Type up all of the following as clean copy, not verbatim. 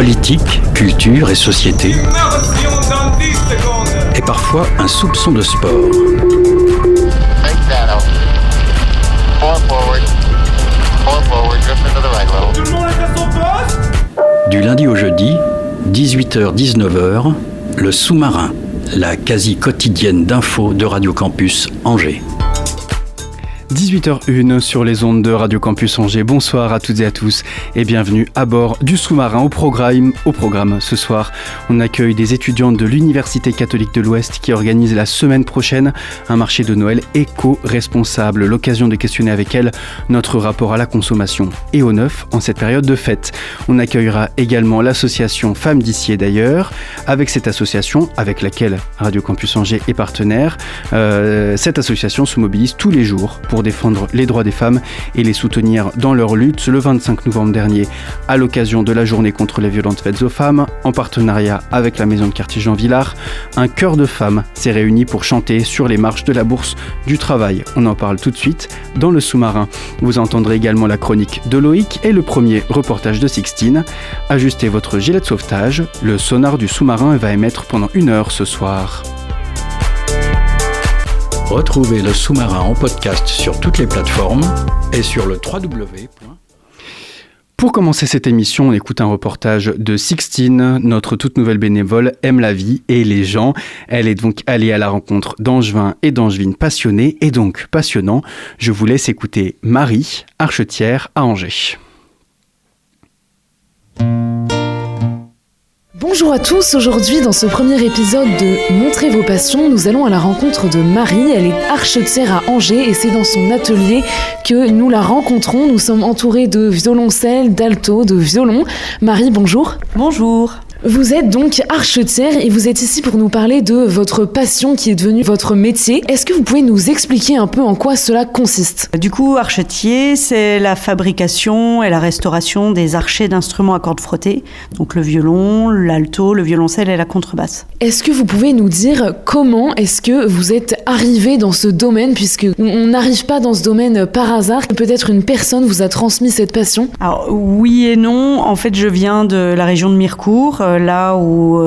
politique, culture et société, et parfois un soupçon de sport. Du lundi au jeudi, 18h-19h, le sous-marin, la quasi-quotidienne d'infos de Radio Campus Angers. 18h01 sur les ondes de Radio Campus Angers. Bonsoir à toutes et à tous et bienvenue à bord du sous-marin. Au programme ce soir, on accueille des étudiantes de l'Université catholique de l'Ouest qui organisent la semaine prochaine un marché de Noël éco-responsable. L'occasion de questionner avec elles notre rapport à la consommation et au neuf en cette période de fête. On accueillera également l'association Femmes d'ici et d'ailleurs. Avec cette association, avec laquelle Radio Campus Angers est partenaire, cette association se mobilise tous les jours pour défendre les droits des femmes et les soutenir dans leur lutte. Le 25 novembre dernier, à l'occasion de la journée contre les violences faites aux femmes, en partenariat avec la Maison de quartier Jean Villard, un chœur de femmes s'est réuni pour chanter sur les marches de la Bourse du Travail. On en parle tout de suite dans le sous-marin. Vous entendrez également la chronique de Loïc et le premier reportage de Sixtine. Ajustez votre gilet de sauvetage, le sonar du sous-marin va émettre pendant une heure ce soir. Retrouvez le sous-marin en podcast sur toutes les plateformes et sur le www. Pour commencer cette émission, on écoute un reportage de Sixtine, notre toute nouvelle bénévole aime la vie et les gens. Elle est donc allée à la rencontre d'angevins et d'angevines passionnés et donc passionnants. Je vous laisse écouter Marie, archetière à Angers. Bonjour à tous, aujourd'hui dans ce premier épisode de Montrez vos passions, nous allons à la rencontre de Marie. Elle est archetière à Angers et c'est dans son atelier que nous la rencontrons. Nous sommes entourés de violoncelles, d'alto, de violons. Marie, bonjour. Bonjour. Vous êtes donc archetière et vous êtes ici pour nous parler de votre passion qui est devenue votre métier. Est-ce que vous pouvez nous expliquer un peu en quoi cela consiste ? Du coup, archetier, c'est la fabrication et la restauration des archets d'instruments à cordes frottées, donc le violon, l'alto, le violoncelle et la contrebasse. Est-ce que vous pouvez nous dire comment est-ce que vous êtes arrivé dans ce domaine, puisque on n'arrive pas dans ce domaine par hasard. Peut-être une personne vous a transmis cette passion ? Alors oui et non. En fait, je viens de la région de Mirecourt, là où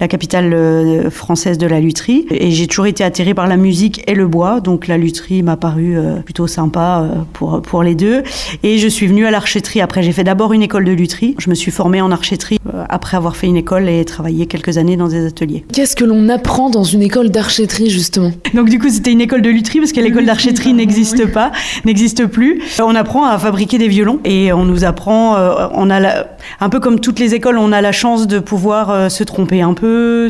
la capitale française de la lutherie, et j'ai toujours été attirée par la musique et le bois, donc la lutherie m'a paru plutôt sympa pour les deux, et je suis venue à l'archéterie. Après, j'ai fait d'abord une école de lutherie, je me suis formée en archéterie après avoir fait une école et travaillé quelques années dans des ateliers. Qu'est-ce que l'on apprend dans une école d'archéterie justement ? Donc du coup c'était une école de lutherie parce que l'école d'archéterie n'existe plus. On apprend à fabriquer des violons et on nous apprend, un peu comme toutes les écoles, on a la chance de pouvoir se tromper un peu,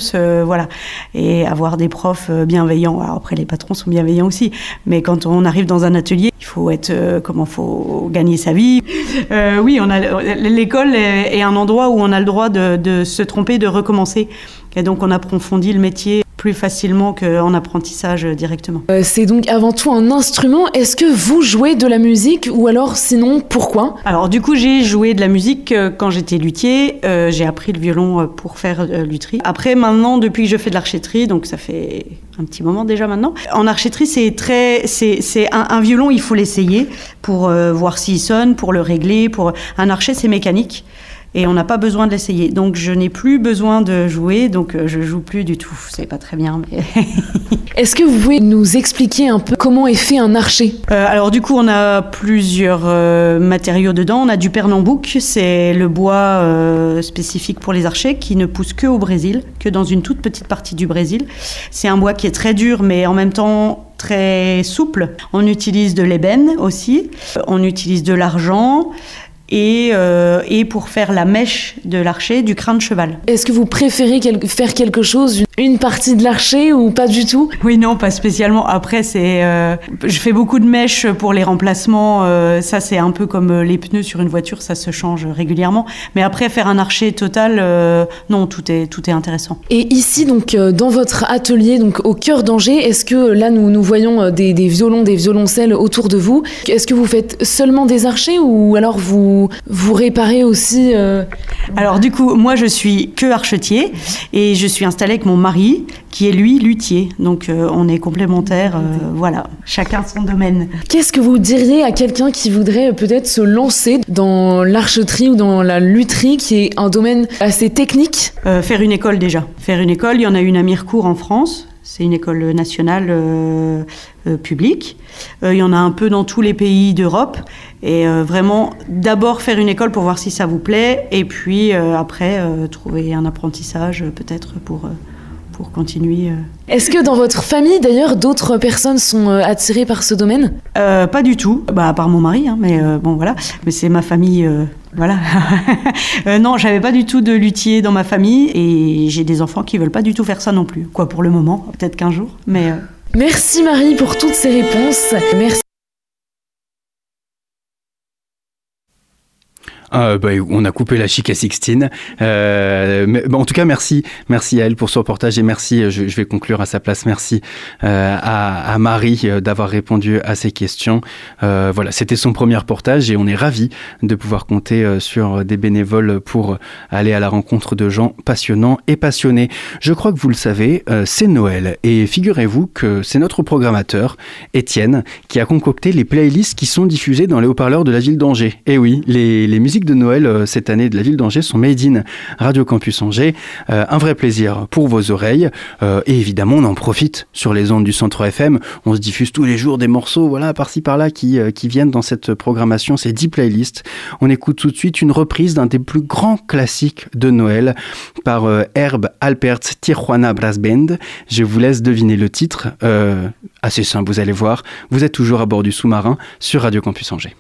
et avoir des profs bienveillants. Alors après, les patrons sont bienveillants aussi, mais quand on arrive dans un atelier, il faut faut gagner sa vie. L'école est un endroit où on a le droit de se tromper, de recommencer, et donc on approfondit le métier plus facilement qu'en apprentissage directement. C'est donc avant tout un instrument. Est-ce que vous jouez de la musique ou alors sinon pourquoi ? Alors du coup j'ai joué de la musique quand j'étais luthier. J'ai appris le violon pour faire lutherie. Après maintenant, depuis que je fais de l'archéterie, donc ça fait un petit moment déjà maintenant. En archéterie c'est un violon, il faut l'essayer pour voir s'il sonne, pour le régler. Pour un archet c'est mécanique. Et on n'a pas besoin de l'essayer. Donc je n'ai plus besoin de jouer, donc je joue plus du tout. C'est pas très bien. Mais... Est-ce que vous pouvez nous expliquer un peu comment est fait un archet ? Alors du coup, on a plusieurs matériaux dedans. On a du pernambouc, c'est le bois spécifique pour les archets qui ne pousse que au Brésil, que dans une toute petite partie du Brésil. C'est un bois qui est très dur, mais en même temps très souple. On utilise de l'ébène aussi, on utilise de l'argent... Et pour faire la mèche de l'archet, du crin de cheval. Est-ce que vous préférez faire quelque chose, une partie de l'archet ou pas du tout ? Oui, non, pas spécialement. Après, je fais beaucoup de mèches pour les remplacements. Ça, c'est un peu comme les pneus sur une voiture, ça se change régulièrement. Mais après, faire un archet total, non, tout est intéressant. Et ici, donc, dans votre atelier, donc au cœur d'Angers, est-ce que là, nous voyons des violons, des violoncelles autour de vous ? Est-ce que vous faites seulement des archets ou alors vous réparez aussi ? Alors, du coup, moi, je suis que archetier et je suis installée avec mon mari mari, qui est lui luthier. Donc on est complémentaires, voilà, chacun son domaine. Qu'est-ce que vous diriez à quelqu'un qui voudrait peut-être se lancer dans l'archeterie ou dans la lutherie, qui est un domaine assez technique ? Faire une école déjà. Faire une école, il y en a une à Mirecourt en France. C'est une école nationale publique. Il y en a un peu dans tous les pays d'Europe. Et vraiment, d'abord faire une école pour voir si ça vous plaît. Et puis après, trouver un apprentissage peut-être pour continuer. Est-ce que dans votre famille, d'ailleurs, d'autres personnes sont attirées par ce domaine ? Pas du tout. Bah, à part mon mari, hein, mais bon, voilà. Mais c'est ma famille... Voilà. Non, j'avais pas du tout de luthier dans ma famille et j'ai des enfants qui veulent pas du tout faire ça non plus. Quoi, pour le moment, peut-être qu'un jour, mais... Merci Marie pour toutes ces réponses. Merci. On a coupé la chic à Sixtine. Mais en tout cas, merci à elle pour son reportage et merci. Je vais conclure à sa place. Merci à Marie d'avoir répondu à ces questions. Voilà, c'était son premier reportage et on est ravis de pouvoir compter sur des bénévoles pour aller à la rencontre de gens passionnants et passionnés. Je crois que vous le savez, c'est Noël et figurez-vous que c'est notre programmateur Étienne qui a concocté les playlists qui sont diffusées dans les haut-parleurs de la ville d'Angers. Et oui, les musiques de Noël cette année de la ville d'Angers sont made in Radio Campus Angers. Un vrai plaisir pour vos oreilles. Et évidemment, on en profite sur les ondes du Centre FM. On se diffuse tous les jours des morceaux, voilà, par-ci par-là, qui viennent dans cette programmation, ces 10 playlists. On écoute tout de suite une reprise d'un des plus grands classiques de Noël par Herb Alpert Tijuana Brass Band. Je vous laisse deviner le titre. Assez simple, vous allez voir. Vous êtes toujours à bord du sous-marin sur Radio Campus Angers.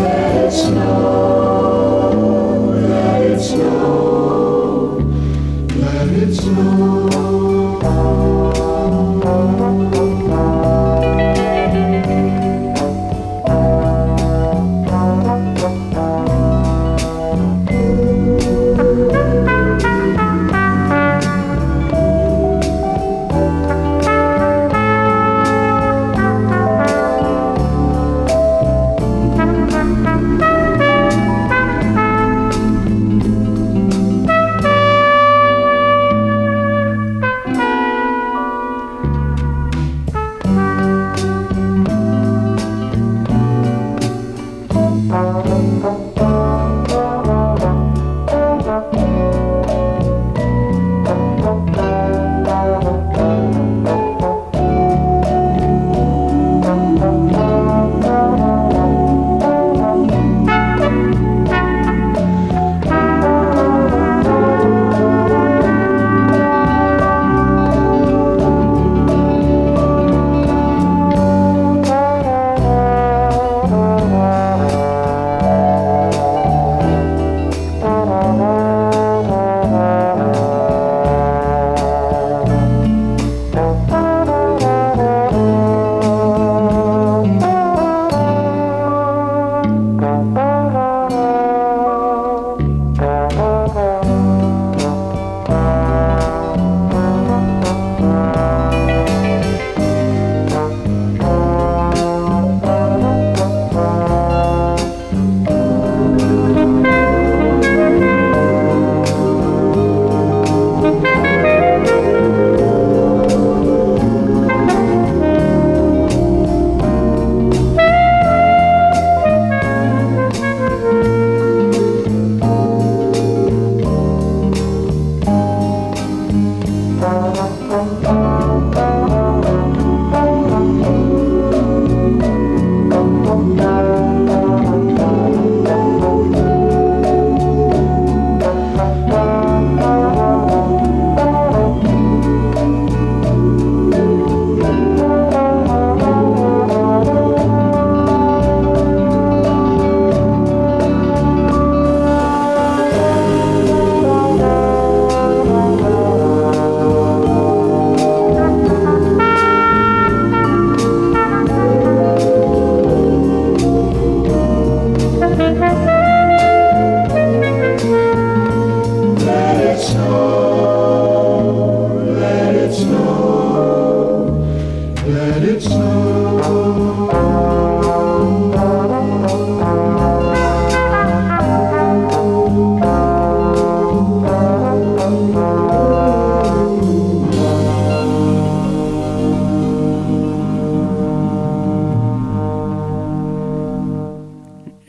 Let it snow,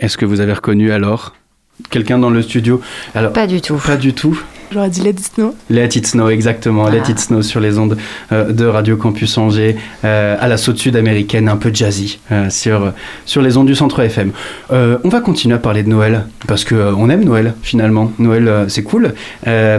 Est-ce que vous avez reconnu alors quelqu'un dans le studio? Alors, pas du tout. Pas du tout. J'aurais dit Let It Snow. Let It Snow, exactement. Ah. Let It Snow sur les ondes de Radio Campus Angers, à la sauce sud-américaine, un peu jazzy, sur les ondes du Centre FM. On va continuer à parler de Noël, parce qu'on aime Noël, finalement. Noël, c'est cool. Pas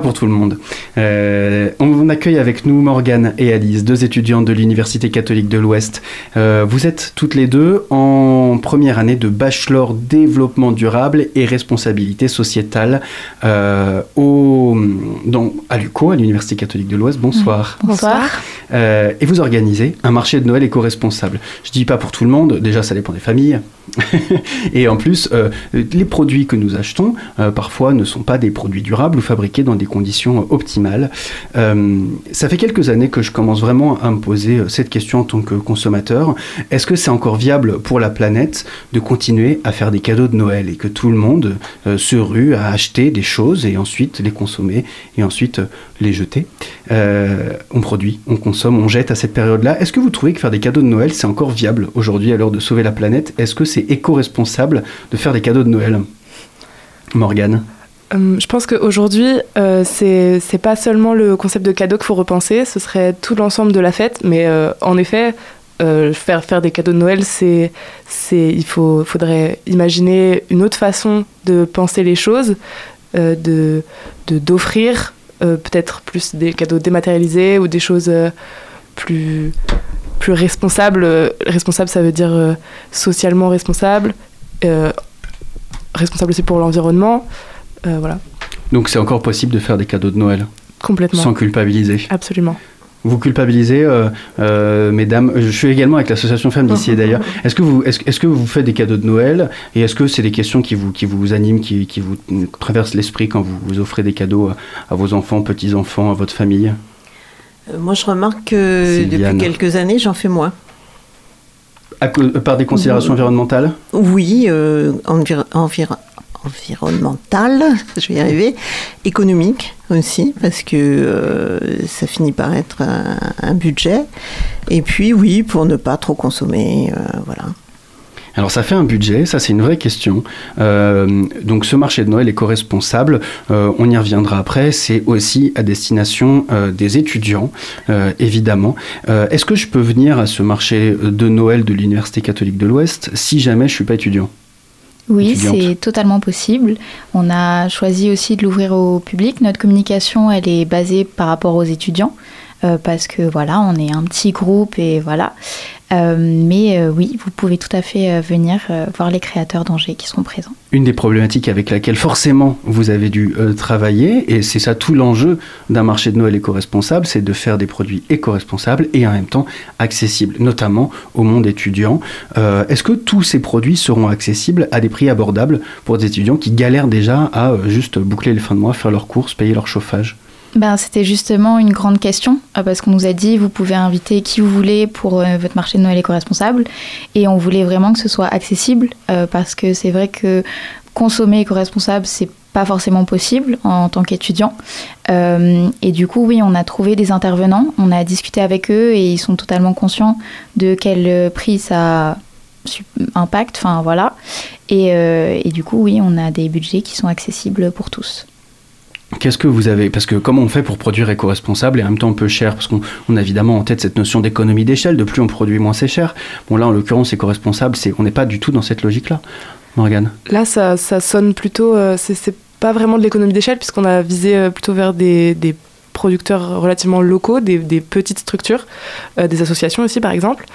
pour tout le monde. On accueille avec nous Morgane et Alice, deux étudiantes de l'Université catholique de l'Ouest. Vous êtes toutes les deux en première année de bachelor développement durable et responsabilité sociétale à l'UCO, à l'Université catholique de l'Ouest. Bonsoir. Bonsoir. Et vous organisez un marché de Noël éco-responsable. Je dis pas pour tout le monde, déjà ça dépend des familles. Et en plus, les produits que nous achetons, parfois ne sont pas des produits durables ou fabriqués dans des conditions optimales. Ça fait quelques années que je commence vraiment à me poser cette question en tant que consommateur. Est-ce que c'est encore viable pour la planète de continuer à faire des cadeaux de Noël et que tout le monde se rue à acheter des choses et ensuite les consommer et ensuite les jeter? On produit, on consomme, on jette à cette période-là. Est-ce que vous trouvez que faire des cadeaux de Noël, c'est encore viable aujourd'hui à l'heure de sauver la planète? Est-ce que c'est éco-responsable de faire des cadeaux de Noël? Morgane? Je pense qu'aujourd'hui, c'est pas seulement le concept de cadeau qu'il faut repenser, ce serait tout l'ensemble de la fête, mais en effet, faire des cadeaux de Noël, il faudrait imaginer une autre façon de penser les choses, d'offrir peut-être plus des cadeaux dématérialisés ou des choses plus responsables. Responsable, ça veut dire socialement responsable, responsable aussi pour l'environnement. Voilà. Donc c'est encore possible de faire des cadeaux de Noël? Complètement. Sans culpabiliser? Absolument. Vous culpabilisez, mesdames? Je suis également avec l'association Femmes d'ici et d'ailleurs. Est-ce que vous faites des cadeaux de Noël? Et est-ce que c'est des questions qui vous animent, qui vous traversent l'esprit quand vous offrez des cadeaux à vos enfants, petits-enfants, à votre famille? Moi, je remarque que depuis quelques années, j'en fais moins. Par des considérations environnementales? Oui, environnementale, je vais y arriver, économique aussi, parce que ça finit par être un budget. Et puis oui, pour ne pas trop consommer, voilà. Alors ça fait un budget, ça c'est une vraie question. Donc ce marché de Noël éco-responsable, on y reviendra après, c'est aussi à destination des étudiants, évidemment. Est-ce que je peux venir à ce marché de Noël de l'Université catholique de l'Ouest si jamais je suis pas étudiant? Oui, c'est totalement possible. On a choisi aussi de l'ouvrir au public. Notre communication, elle est basée par rapport aux étudiants, parce que voilà, on est un petit groupe et voilà. Mais oui, vous pouvez tout à fait venir voir les créateurs d'Angers qui seront présents. Une des problématiques avec laquelle forcément vous avez dû travailler, et c'est ça tout l'enjeu d'un marché de Noël éco-responsable, c'est de faire des produits éco-responsables et en même temps accessibles, notamment au monde étudiant. Est-ce que tous ces produits seront accessibles à des prix abordables pour des étudiants qui galèrent déjà à juste boucler les fins de mois, faire leurs courses, payer leur chauffage? Ben, c'était justement une grande question, parce qu'on nous a dit vous pouvez inviter qui vous voulez pour votre marché de Noël éco-responsable, et on voulait vraiment que ce soit accessible, parce que c'est vrai que consommer éco-responsable, c'est pas forcément possible en tant qu'étudiant. Et du coup, oui, on a trouvé des intervenants, on a discuté avec eux, et ils sont totalement conscients de quel prix ça impacte, enfin voilà. Et du coup, oui, on a des budgets qui sont accessibles pour tous. Qu'est-ce que vous avez? Parce que comment on fait pour produire éco-responsable et en même temps un peu cher? Parce qu'on a évidemment en tête cette notion d'économie d'échelle, de plus on produit, moins c'est cher. Bon là, en l'occurrence, éco-responsable, on n'est pas du tout dans cette logique-là. Morgane? Là, ça sonne plutôt... c'est pas vraiment de l'économie d'échelle, puisqu'on a visé plutôt vers des producteurs relativement locaux, des petites structures, des associations aussi, par exemple.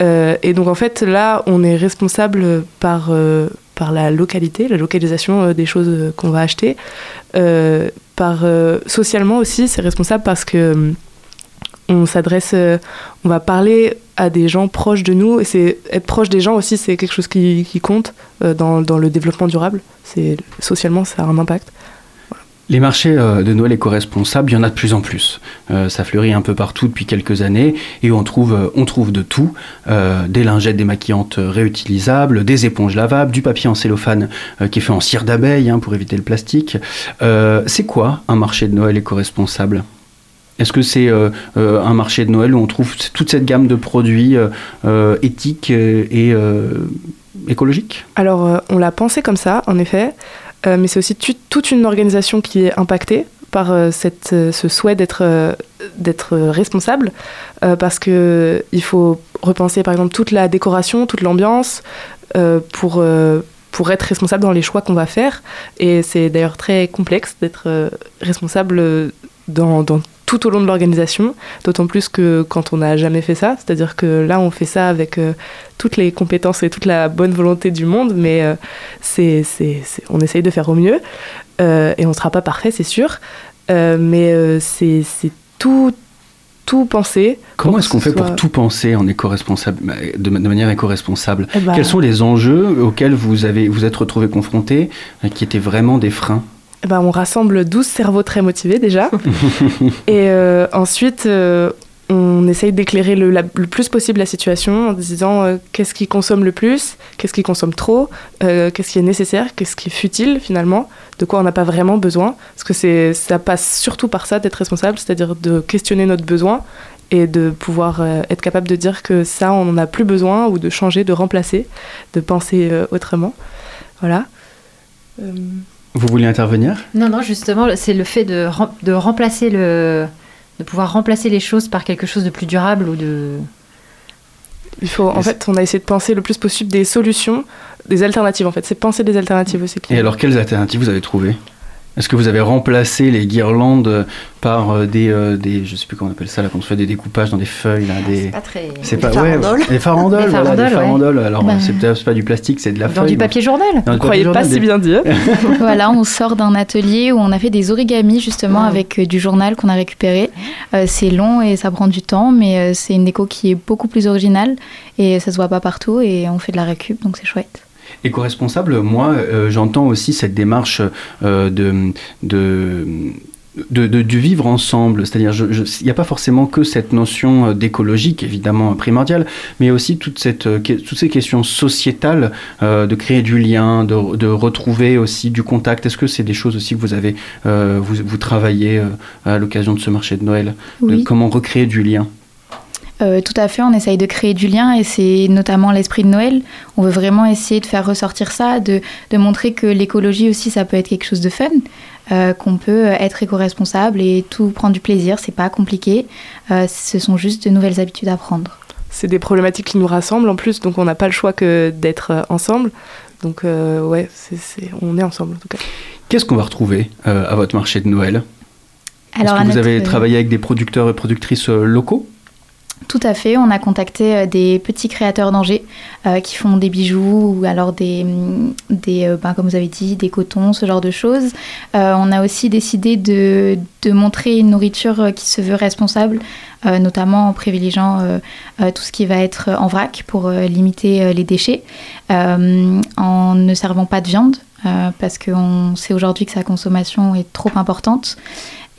Et donc, en fait, là, on est responsable par la localité, la localisation des choses qu'on va acheter. Socialement aussi, c'est responsable parce que on s'adresse, on va parler à des gens proches de nous, et c'est être proche des gens aussi, c'est quelque chose qui compte dans le développement durable. Socialement, ça a un impact. Les marchés de Noël éco-responsables, il y en a de plus en plus. Ça fleurit un peu partout depuis quelques années et on trouve de tout. Des lingettes démaquillantes réutilisables, des éponges lavables, du papier en cellophane qui est fait en cire d'abeille pour éviter le plastique. C'est quoi un marché de Noël éco-responsable? Est-ce que c'est un marché de Noël où on trouve toute cette gamme de produits éthiques et écologique ? Alors, on l'a pensé comme ça, en effet, mais c'est aussi toute une organisation qui est impactée par ce souhait d'être responsable, parce qu'il faut repenser, par exemple, toute la décoration, toute l'ambiance, pour être responsable dans les choix qu'on va faire. Et c'est d'ailleurs très complexe d'être responsable dans tout au long de l'organisation, d'autant plus que quand on n'a jamais fait ça, c'est-à-dire que là, on fait ça avec toutes les compétences et toute la bonne volonté du monde, mais on essaye de faire au mieux, et on ne sera pas parfait, c'est sûr, mais c'est tout penser. Comment est-ce qu'on fait pour tout penser en éco-responsable, de manière éco-responsable ? Quels sont les enjeux auxquels vous êtes retrouvés confrontés, qui étaient vraiment des freins ? On rassemble 12 cerveaux très motivés déjà. Et ensuite, on essaye d'éclairer le plus possible la situation en disant qu'est-ce qui consomme le plus, qu'est-ce qui consomme trop, qu'est-ce qui est nécessaire, qu'est-ce qui est futile finalement, de quoi on n'a pas vraiment besoin. Parce que ça passe surtout par ça d'être responsable, c'est-à-dire de questionner notre besoin et de pouvoir être capable de dire que ça, on n'en a plus besoin, ou de changer, de remplacer, de penser autrement. Voilà. Vous voulez intervenir ? Non, justement, c'est le fait de remplacer de pouvoir remplacer les choses par quelque chose de plus durable ou de... En fait, on a essayé de penser le plus possible des solutions, des alternatives en fait. C'est penser des alternatives aussi. Et alors, quelles alternatives vous avez trouvées ? Est-ce que vous avez remplacé les guirlandes par des je sais plus comment on appelle ça, là, quand on fait des découpages dans des feuilles, là, des... C'est pas très... farandoles. Les farandoles, farandoles. Alors, c'est pas du plastique, c'est de la feuille. Dans du papier journal. Vous ne croyez pas si bien dire. Voilà, on sort d'un atelier où on a fait des origamis, justement, avec du journal qu'on a récupéré. C'est long et ça prend du temps, mais c'est une déco qui est beaucoup plus originale et ça se voit pas partout, et on fait de la récup, donc c'est chouette. Éco-responsable, moi, j'entends aussi cette démarche du vivre ensemble, c'est-à-dire il n'y a pas forcément que cette notion d'écologique, évidemment primordiale, mais aussi toutes ces questions sociétales, de créer du lien, de retrouver aussi du contact. Est-ce que c'est des choses aussi que vous avez, vous travaillez à l'occasion de ce marché de Noël ? Oui. De comment recréer du lien ? Tout à fait, on essaye de créer du lien, et c'est notamment l'esprit de Noël. On veut vraiment essayer de faire ressortir ça, de montrer que l'écologie aussi, ça peut être quelque chose de fun, qu'on peut être éco-responsable et tout prendre du plaisir, c'est pas compliqué, ce sont juste de nouvelles habitudes à prendre. C'est des problématiques qui nous rassemblent en plus, donc on n'a pas le choix que d'être ensemble. Donc on est ensemble en tout cas. Qu'est-ce qu'on va retrouver à votre marché de Noël ? Alors, est-ce que vous avez travaillé avec des producteurs et productrices locaux ? Tout à fait, on a contacté des petits créateurs d'Angers qui font des bijoux, ou alors des comme vous avez dit, des cotons, ce genre de choses. On a aussi décidé de montrer une nourriture qui se veut responsable, notamment en privilégiant tout ce qui va être en vrac pour limiter les déchets, en ne servant pas de viande, parce qu'on sait aujourd'hui que sa consommation est trop importante.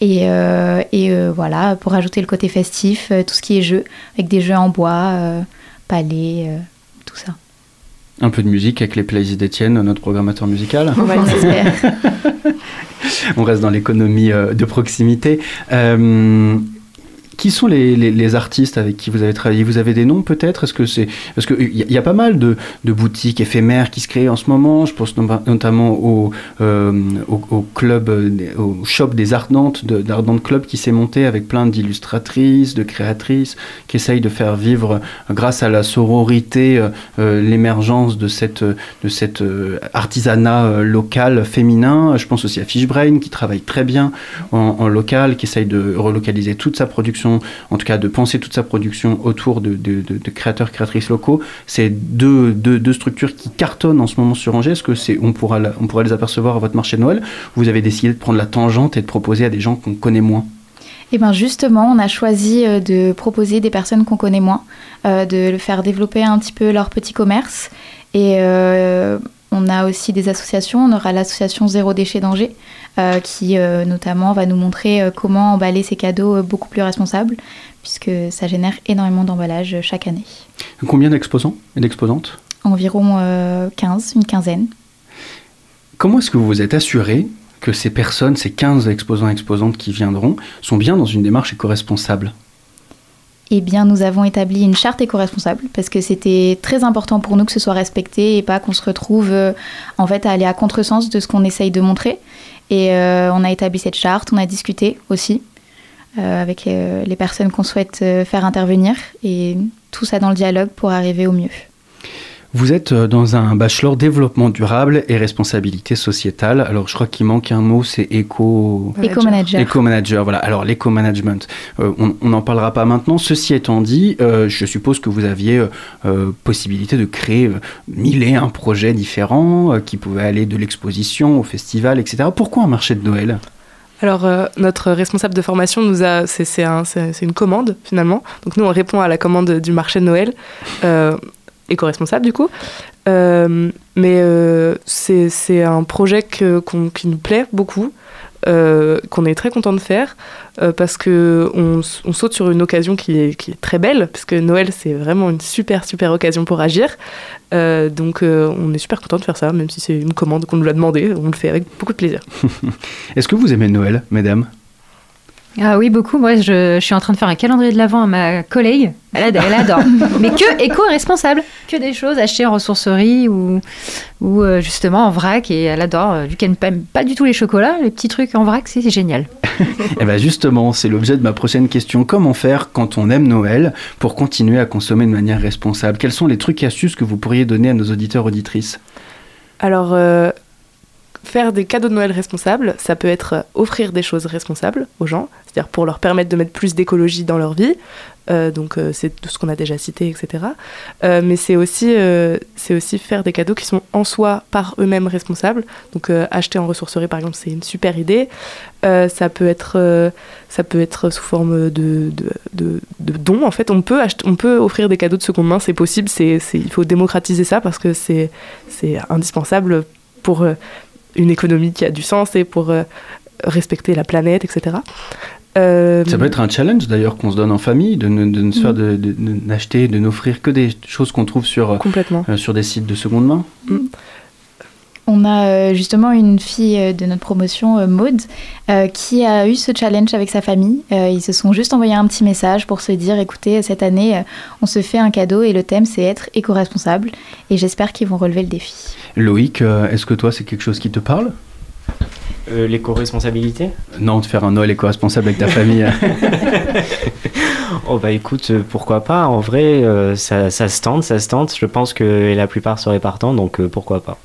Et voilà, pour ajouter le côté festif, tout ce qui est jeu, avec des jeux en bois, palais, tout ça. Un peu de musique avec les playlists d'Étienne, notre programmateur musical. Ouais, j'espère. On reste dans l'économie de proximité. Qui sont les artistes avec qui vous avez travaillé ? Vous avez des noms peut-être ? Parce que y a pas mal de boutiques éphémères qui se créent en ce moment. Je pense notamment au club, au shop des Ardentes, d'Ardentes Club, qui s'est monté avec plein d'illustratrices, de créatrices, qui essayent de faire vivre, grâce à la sororité, l'émergence de cette artisanat local féminin. Je pense aussi à Fishbrain, qui travaille très bien en local, qui essaye de relocaliser toute sa production, en tout cas de penser toute sa production autour de créateurs, créatrices locaux. C'est deux structures qui cartonnent en ce moment sur Angers. Est-ce qu'on pourra les apercevoir à votre marché de Noël ? Vous avez décidé de prendre la tangente et de proposer à des gens qu'on connaît moins ? Eh bien justement, on a choisi de proposer des personnes qu'on connaît moins, de faire développer un petit peu leur petit commerce. Et on a aussi des associations. On aura l'association Zéro Déchet d'Angers, qui notamment va nous montrer comment emballer ses cadeaux beaucoup plus responsables, puisque ça génère énormément d'emballages chaque année. Combien d'exposants et d'exposantes ? Environ 15, une quinzaine. Comment est-ce que vous vous êtes assuré que ces personnes, ces 15 exposants et exposantes qui viendront, sont bien dans une démarche éco-responsable ? eh bien, nous avons établi une charte éco-responsable parce que c'était très important pour nous que ce soit respecté et pas qu'on se retrouve en fait à aller à contresens de ce qu'on essaye de montrer. Et on a établi cette charte, on a discuté aussi avec les personnes qu'on souhaite faire intervenir et tout ça dans le dialogue pour arriver au mieux. Vous êtes dans un bachelor développement durable et responsabilité sociétale. Alors, je crois qu'il manque un mot, c'est éco-manager. Éco-manager, voilà. Alors, l'éco-management, on n'en parlera pas maintenant. Ceci étant dit, je suppose que vous aviez possibilité de créer 1001 projets différents qui pouvaient aller de l'exposition au festival, etc. Pourquoi un marché de Noël ? Alors, notre responsable de formation nous a... C'est une commande, finalement. Donc, nous, on répond à la commande du marché de Noël. Éco-responsable du coup, mais c'est un projet qui nous plaît beaucoup, qu'on est très content de faire, parce qu'on saute sur une occasion qui est très belle, parce que Noël c'est vraiment une super occasion pour agir, donc on est super content de faire ça, même si c'est une commande qu'on nous l'a demandé, on le fait avec beaucoup de plaisir. Est-ce que vous aimez Noël, mesdames ? Ah oui, beaucoup. Moi, je suis en train de faire un calendrier de l'Avent à ma collègue. Elle adore. Mais que éco-responsable. Que des choses achetées en ressourcerie ou justement en vrac. Et elle adore. Vu qu'elle n'aime pas du tout les chocolats, les petits trucs en vrac, c'est génial. Et bien justement, c'est l'objet de ma prochaine question. Comment faire quand on aime Noël pour continuer à consommer de manière responsable ? Quels sont les trucs et astuces que vous pourriez donner à nos auditeurs, auditrices ? Alors... Faire des cadeaux de Noël responsables, ça peut être offrir des choses responsables aux gens, c'est-à-dire pour leur permettre de mettre plus d'écologie dans leur vie, donc c'est tout ce qu'on a déjà cité, etc. Mais c'est aussi faire des cadeaux qui sont en soi par eux-mêmes responsables, donc acheter en ressourcerie par exemple, c'est une super idée. Ça peut être sous forme de dons, en fait, on peut offrir des cadeaux de seconde main, c'est possible, il faut démocratiser ça parce que c'est indispensable pour une économie qui a du sens et pour respecter la planète, etc. Ça peut être un challenge d'ailleurs qu'on se donne en famille, de n'acheter, de n'offrir que des choses qu'on trouve sur des sites de seconde main. On a justement une fille de notre promotion, Maud, qui a eu ce challenge avec sa famille. Ils se sont juste envoyé un petit message pour se dire, écoutez, cette année, on se fait un cadeau et le thème, c'est être éco-responsable. Et j'espère qu'ils vont relever le défi. Loïc, est-ce que toi, c'est quelque chose qui te parle ? L'éco-responsabilité ? Non, de faire un Noël éco-responsable avec ta famille. Oh bah écoute, pourquoi pas ? En vrai, ça se tente. Je pense que la plupart seraient partants, donc pourquoi pas ?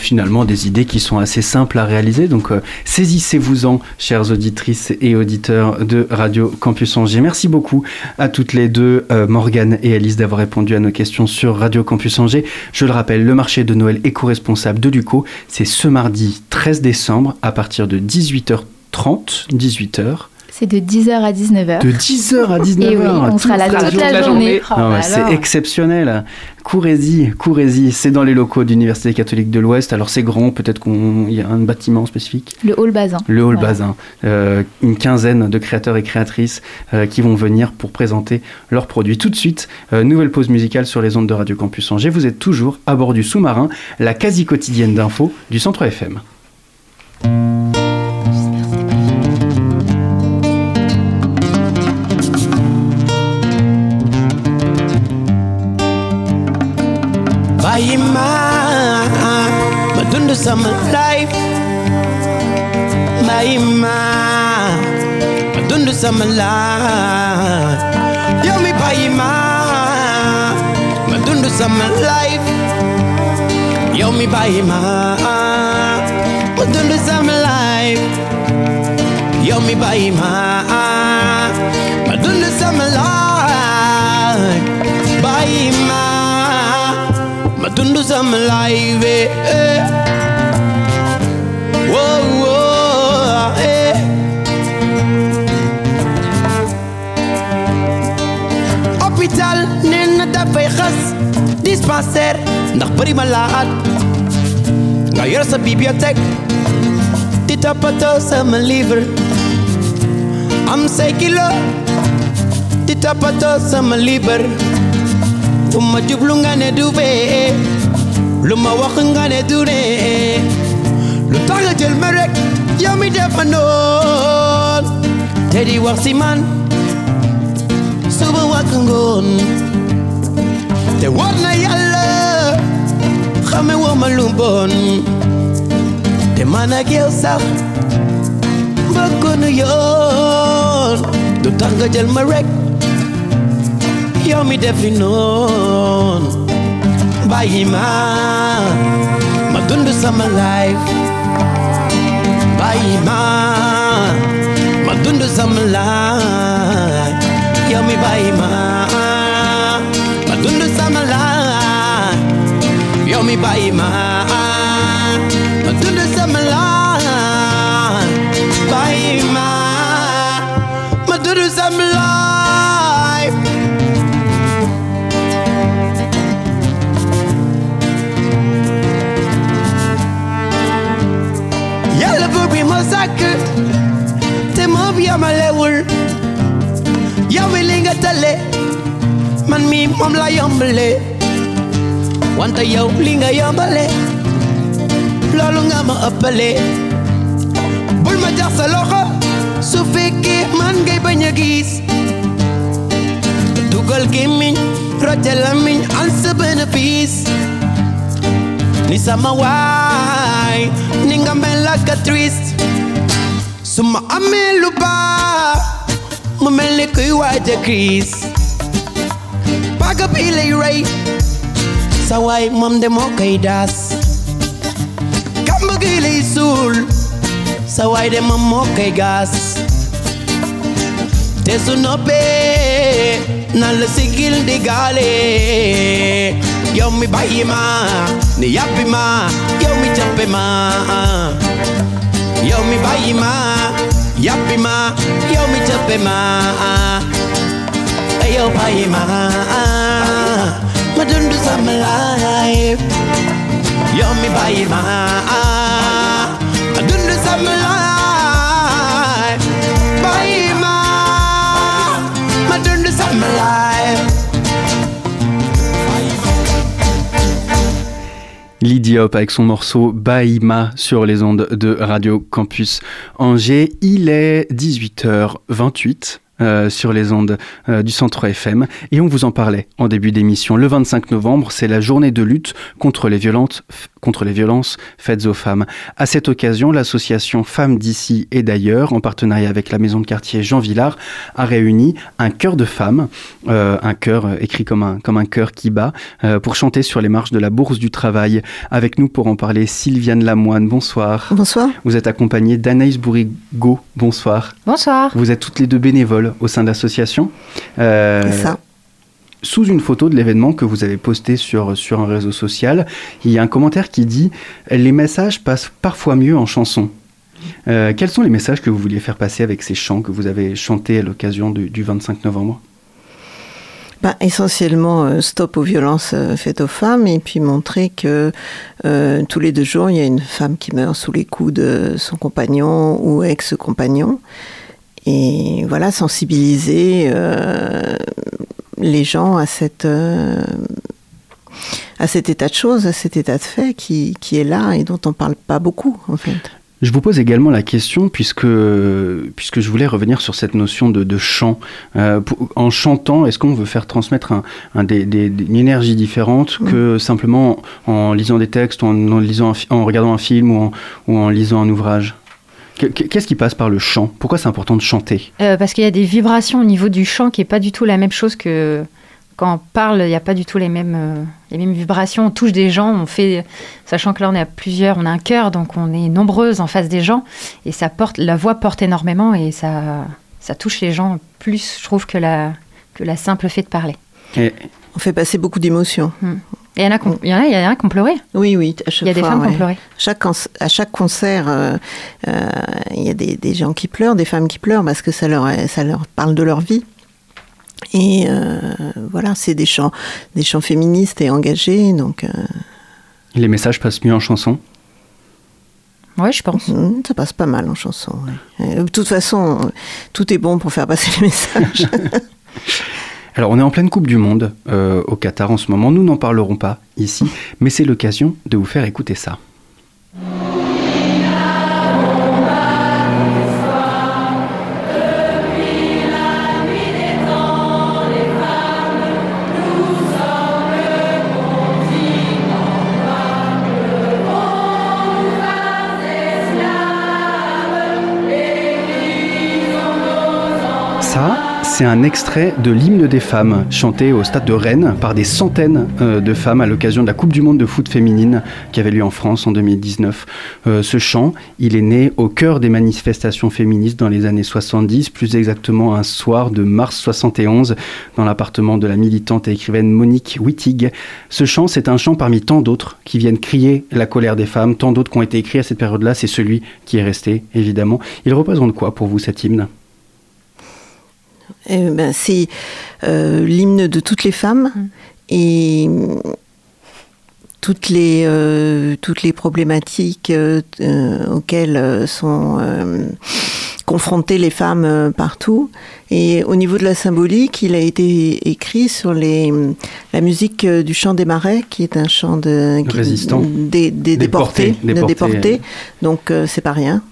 Finalement des idées qui sont assez simples à réaliser, donc saisissez-vous-en, chères auditrices et auditeurs de Radio Campus Angers. Merci beaucoup à toutes les deux, Morgane et Alice, d'avoir répondu à nos questions sur Radio Campus Angers. Je le rappelle, le marché de Noël éco-responsable de Luco, c'est ce mardi 13 décembre à partir de 18h30, 18h. C'est de 10h à 19h. De 10h à 19h. Et oui, on sera là toute la journée. Oh, non, c'est exceptionnel. Courez-y. C'est dans les locaux de l'Université catholique de l'Ouest. Alors, c'est grand. Peut-être qu'il y a un bâtiment spécifique. Le hall Bazin. Une quinzaine de créateurs et créatrices qui vont venir pour présenter leurs produits. Tout de suite, nouvelle pause musicale sur les ondes de Radio Campus Angers. Vous êtes toujours à bord du sous-marin, la quasi-quotidienne d'infos du Centre FM. Summer life, my ma, don't do summer life. You me by ma, don't do summer life. You me by ma, don't do summer life. You me by ma, don't do summer life. By ma, don't do summer life. Dispensaire, ndax bari malade nga yor sa bibliothèque di toppatoo sama livre am say kilo di toppatoo sama livre fu ma jublu nga ne dube lu ma wax nga ne dune lu tax nga jël ma rek yow mi defa noon te di wax si man wasn't gone. There wasn't a yellow from a woman lumbon. The man a girl sap, but couldn't yawn. The tanga gel me wreck, yo me definon. By him, ma dundu sama life. By him, ma dundu sama laay, yow mi bàyyi ma dundu sama laay, yow mi bàyyi ma dundu sama laay, bàyyi ma dundu sama laay. Yàlla bu bi ma sàkk moom yamalewul yow mi li nga tale man mi moom la yombale wante yow li nga yombale loolu nga ma ëppale bul ma jox sa loxo su fekkee man ngay bañ a gis dugal gémmiñ roje lamiñ an sa bénéfice ni sama waay ni nga mel ak triste suma amee lu baax mu mel ni kuy waaj a crise paaka bii lay rey sa waay moom de moo koy daas kàmb gi lay suul sa waay de moom moo koy gaas te su noppee nan la sigil di gaale yow mi bàyyi ma ni yàppi ma yow mi jàppe ma yow mi bàyyi ma yàppi ma yow mi jàppe ma yow bàyyi ma dundu sama life yow mi bàyyi ma dundu sama life bàyyi ma dundu sama life. Lydie Hop avec son morceau Baïma sur les ondes de Radio Campus Angers. Il est 18h28 sur les ondes du Centre FM et on vous en parlait en début d'émission. Le 25 novembre, c'est la journée de lutte contre les violences faites aux femmes. À cette occasion, l'association Femmes d'ici et d'ailleurs, en partenariat avec la Maison de quartier Jean Villard, a réuni un chœur de femmes, un chœur écrit comme un chœur qui bat, pour chanter sur les marches de la Bourse du Travail. Avec nous pour en parler, Sylviane Lamoine, bonsoir. Bonsoir. Vous êtes accompagnée d'Anaïs Bourrigaud, bonsoir. Bonsoir. Vous êtes toutes les deux bénévoles au sein de l'association. C'est ça. Sous une photo de l'événement que vous avez posté sur un réseau social, il y a un commentaire qui dit « Les messages passent parfois mieux en chanson ». Quels sont les messages que vous vouliez faire passer avec ces chants que vous avez chantés à l'occasion du 25 novembre ? Essentiellement, stop aux violences faites aux femmes et puis montrer que tous les 2 jours, il y a une femme qui meurt sous les coups de son compagnon ou ex-compagnon. Et voilà, sensibiliser les gens à cet état de choses, à cet état de fait qui est là et dont on ne parle pas beaucoup, en fait. Je vous pose également la question, puisque je voulais revenir sur cette notion de chant. En chantant, est-ce qu'on veut faire transmettre une énergie différente que simplement en lisant des textes, en regardant un film ou en lisant un ouvrage ? Qu'est-ce qui passe par le chant ? Pourquoi c'est important de chanter ? Parce qu'il y a des vibrations au niveau du chant qui n'est pas du tout la même chose que quand on parle, il n'y a pas du tout les mêmes vibrations. On touche des gens, on fait, sachant que là on est à plusieurs, on a un chœur, donc on est nombreuses en face des gens et ça porte, la voix porte énormément et ça touche les gens plus, je trouve, que la simple fait de parler. Et on fait passer beaucoup d'émotions. Il y en a qui ont pleuré. Oui, à chaque fois. Il y a des femmes qui ont pleuré. À chaque concert, il y a des gens qui pleurent, des femmes qui pleurent parce que ça leur parle de leur vie. Et voilà, c'est des chants féministes et engagés. Donc, les messages passent mieux en chanson ? Oui, je pense. Ça passe pas mal en chanson. Ouais. De toute façon, tout est bon pour faire passer les messages. Alors, on est en pleine Coupe du Monde au Qatar en ce moment. Nous n'en parlerons pas ici, mais c'est l'occasion de vous faire écouter ça. Ça, c'est un extrait de l'hymne des femmes, chanté au stade de Rennes par des centaines de femmes à l'occasion de la Coupe du Monde de foot féminine qui avait lieu en France en 2019. Ce chant, il est né au cœur des manifestations féministes dans les années 70, plus exactement un soir de mars 71, dans l'appartement de la militante et écrivaine Monique Wittig. Ce chant, c'est un chant parmi tant d'autres qui viennent crier la colère des femmes, tant d'autres qui ont été écrits à cette période-là, c'est celui qui est resté, évidemment. Il représente quoi pour vous, cet hymne ? C'est l'hymne de toutes les femmes et toutes les problématiques auxquelles sont confrontées les femmes partout. Et au niveau de la symbolique, il a été écrit sur la musique du chant des Marais, qui est un chant des déportés. Donc c'est pas rien.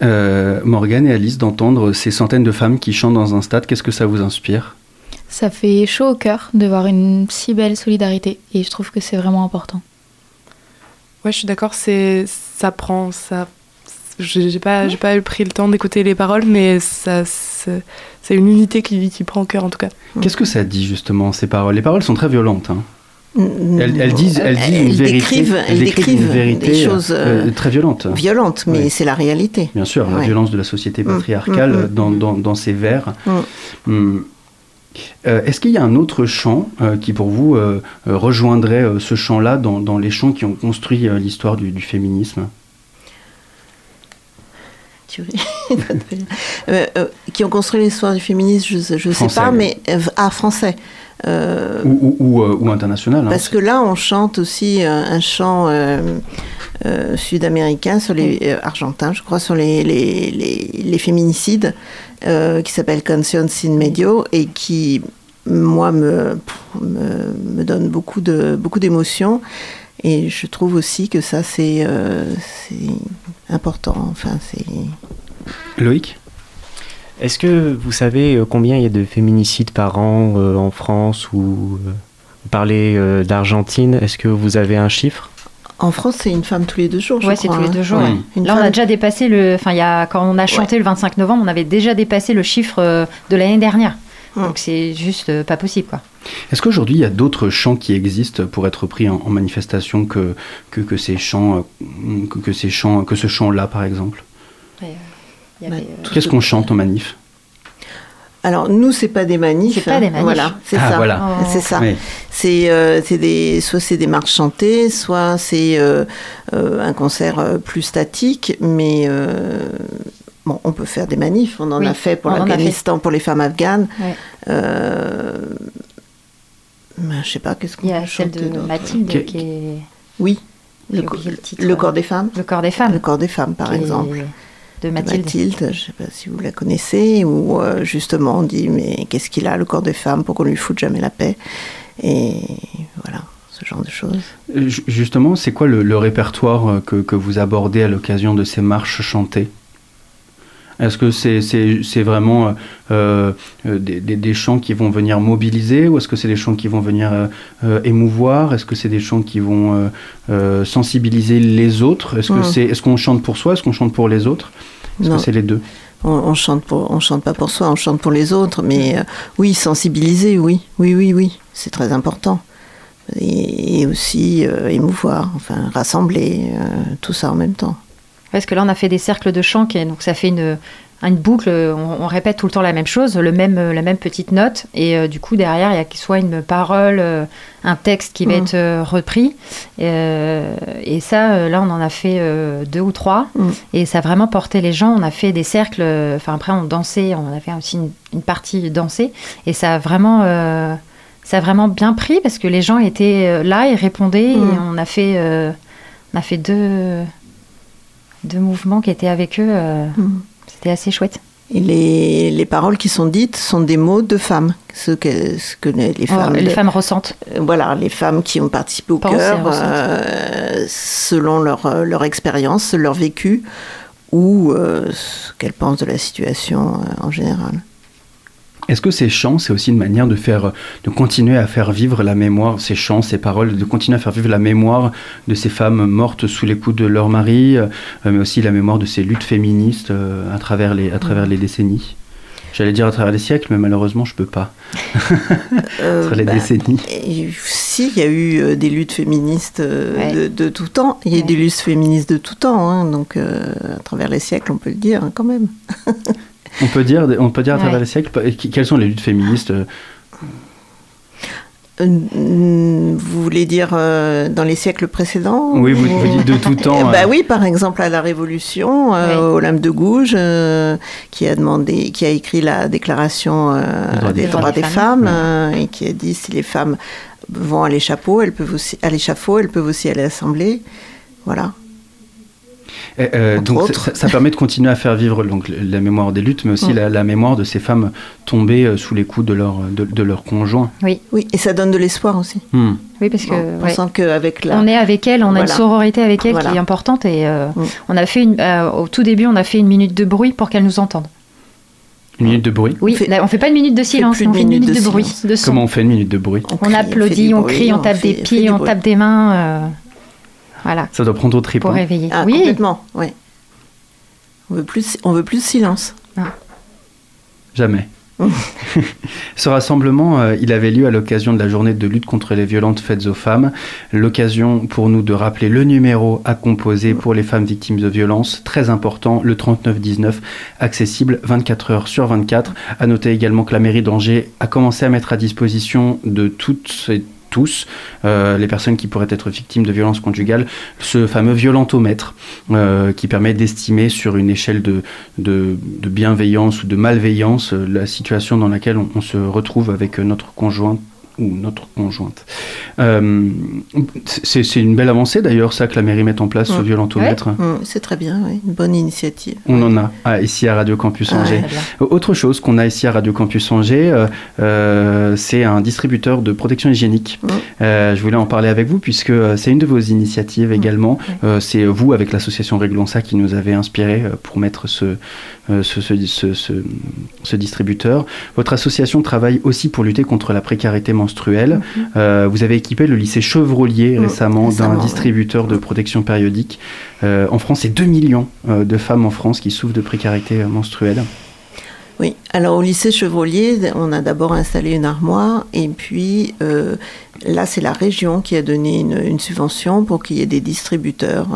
Morgane et Alice, d'entendre ces centaines de femmes qui chantent dans un stade, qu'est-ce que ça vous inspire ? Ça fait chaud au cœur de voir une si belle solidarité et je trouve que c'est vraiment important. Ouais, je suis d'accord, j'ai pas pris le temps d'écouter les paroles, mais c'est une unité qui prend au cœur en tout cas. Qu'est-ce que ça dit justement ces paroles ? Les paroles sont très violentes, hein. Elles décrivent une vérité des choses très violentes, mais oui. C'est la réalité. Bien sûr, la violence de la société patriarcale dans ces vers. Est-ce qu'il y a un autre chant qui, pour vous, rejoindrait ce chant-là dans les chants qui ont construit l'histoire du féminisme ? Qui ont construit l'histoire du féminisme, je ne sais pas, mais français. Ou international. Parce que là, on chante aussi un chant sud-américain, argentin, je crois, sur les féminicides, qui s'appelle Canción Sin Medio, et qui, moi, me donne beaucoup d'émotions. Et je trouve aussi que ça, c'est important. Enfin, c'est... Loïc ? Est-ce que vous savez combien il y a de féminicides par an en France ou vous parlez d'Argentine ? Est-ce que vous avez un chiffre ? En France, c'est une femme tous les 2 jours, je crois. Oui, c'est tous les 2 jours. Ouais. Là, on a déjà dépassé quand on a chanté le 25 novembre, on avait déjà dépassé le chiffre de l'année dernière. Donc c'est juste pas possible, quoi. Est-ce qu'aujourd'hui il y a d'autres chants qui existent pour être pris en manifestation que ces chants que ce chant-là par exemple ? Qu'est-ce qu'on chante en manif ? Alors nous c'est pas des manifs. Voilà, c'est ça. Oui. Soit c'est des marches chantées, soit c'est un concert plus statique, mais bon, on peut faire des manifs, on en a fait pour l'Afghanistan, pour les femmes afghanes. Ouais. Je sais pas, qu'est-ce qu'on chante d'autre ? Il y a celle de Mathilde qui est... Oui, le corps des femmes. Le corps des femmes. Le corps des femmes, par exemple. De Mathilde, je ne sais pas si vous la connaissez, où justement on dit, mais qu'est-ce qu'il a, le corps des femmes, pour qu'on lui foute jamais la paix ? Et voilà. Ce genre de choses. Justement, c'est quoi le répertoire que vous abordez à l'occasion de ces marches chantées ? Est-ce que c'est vraiment des chants qui vont venir mobiliser ou est-ce que c'est des chants qui vont venir émouvoir ? Est-ce que c'est des chants qui vont sensibiliser les autres ? Est-ce qu'on chante pour soi ? Est-ce qu'on chante pour les autres ? Est-ce que c'est les deux ? On chante pas pour soi, on chante pour les autres. Mais oui, sensibiliser, oui, c'est très important. Et aussi émouvoir, enfin rassembler, tout ça en même temps. Parce que là, on a fait des cercles de chant, donc ça fait une boucle, on répète tout le temps la même chose, la même petite note, et du coup, derrière, il y a soit une parole, un texte qui va être repris, et ça, là, on en a fait 2 ou 3, et ça a vraiment porté les gens, on a fait des cercles, enfin après, on dansait, on a fait aussi une partie dansée, et ça a vraiment bien pris, parce que les gens étaient là, et répondaient, et on a fait 2 mouvements qui étaient avec eux, c'était assez chouette. Et les paroles qui sont dites sont des mots de femmes, ce que les femmes... les femmes ressentent. Voilà, les femmes qui ont participé au chœur, selon leur expérience, leur vécu, ou ce qu'elles pensent de la situation en général. Est-ce que ces chants, c'est aussi une manière de continuer à faire vivre la mémoire, ces chants, ces paroles, de continuer à faire vivre la mémoire de ces femmes mortes sous les coups de leur mari, mais aussi la mémoire de ces luttes féministes à travers les décennies ? J'allais dire à travers les siècles, mais malheureusement, je ne peux pas. À travers les décennies. Si, il y a eu des luttes féministes de tout temps. Il y a eu des luttes féministes de tout temps. Hein, donc, à travers les siècles, on peut le dire quand même. on peut dire à travers les siècles. Quelles sont les luttes féministes ? Vous voulez dire dans les siècles précédents ? Oui, vous dites de tout temps. Bah oui, par exemple à la Révolution, Olympe de Gouges, qui a écrit la Déclaration des droits des femmes, et qui a dit si les femmes vont à l'échafaud, elles peuvent aussi aller à l'Assemblée. Voilà. Donc ça permet de continuer à faire vivre donc, la mémoire des luttes, mais aussi la mémoire de ces femmes tombées sous les coups de leur conjoint. Oui, et ça donne de l'espoir aussi. Oui, parce que on est avec elles, on a une sororité avec elles qui est importante, et on a fait au tout début, on a fait une minute de bruit pour qu'elles nous entendent. Une minute de bruit ? Oui, on ne fait pas une minute de silence, on fait une minute de bruit. De son. Comment on fait une minute de bruit ? On applaudit, on crie, on tape des pieds, on tape des mains... Voilà. Ça doit prendre au trip. Pour réveiller. Ah, oui. Complètement, oui. On veut plus de silence. Ah. Jamais. Ce rassemblement, il avait lieu à l'occasion de la journée de lutte contre les violences faites aux femmes. L'occasion pour nous de rappeler le numéro à composer pour les femmes victimes de violences, très important, le 3919, accessible 24h/24. À noter également que la mairie d'Angers a commencé à mettre à disposition de toutes ces les personnes qui pourraient être victimes de violences conjugales, ce fameux violentomètre qui permet d'estimer sur une échelle de bienveillance ou de malveillance la situation dans laquelle on se retrouve avec notre conjoint ou notre conjointe. C'est une belle avancée d'ailleurs, ça, que la mairie mette en place ce violentomètre. C'est très bien, une bonne initiative. On en a ici à Radio Campus Angers. Autre chose qu'on a ici à Radio Campus Angers, c'est un distributeur de protection hygiénique. Je voulais en parler avec vous puisque c'est une de vos initiatives également. C'est vous, avec l'association Réglonça, qui nous avez inspiré pour mettre ce distributeur. Votre association travaille aussi pour lutter contre la précarité menstruelle. Vous avez équipé le lycée Chevrolier récemment d'un distributeur de protection périodique. En France, c'est 2 millions de femmes en France qui souffrent de précarité menstruelle. Oui, alors au lycée Chevrolier, on a d'abord installé une armoire, et puis là, c'est la région qui a donné une subvention pour qu'il y ait des distributeurs.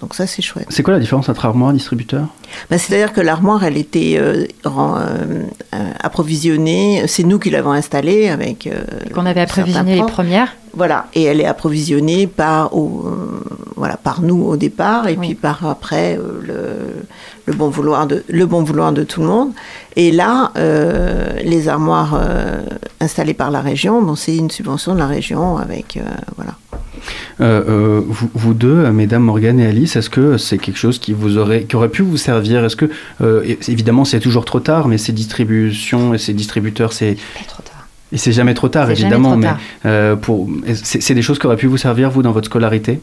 Donc ça, c'est chouette. C'est quoi la différence entre armoire et distributeur ? C'est-à-dire que l'armoire, elle était approvisionnée. C'est nous qui l'avons installée avec... qu'on avait approvisionné les premières. Voilà, et elle est approvisionnée par nous au départ, et puis par après le bon vouloir de tout le monde. Et là, les armoires installées par la région, c'est une subvention de la région avec... vous deux, mesdames Morgane et Alice, est-ce que c'est quelque chose qui aurait pu vous servir ? Est-ce que, évidemment, c'est toujours trop tard, mais ces distributions et ces distributeurs, c'est... Pas trop tard. Et c'est jamais trop tard, évidemment, mais c'est des choses qui auraient pu vous servir, vous, dans votre scolarité ?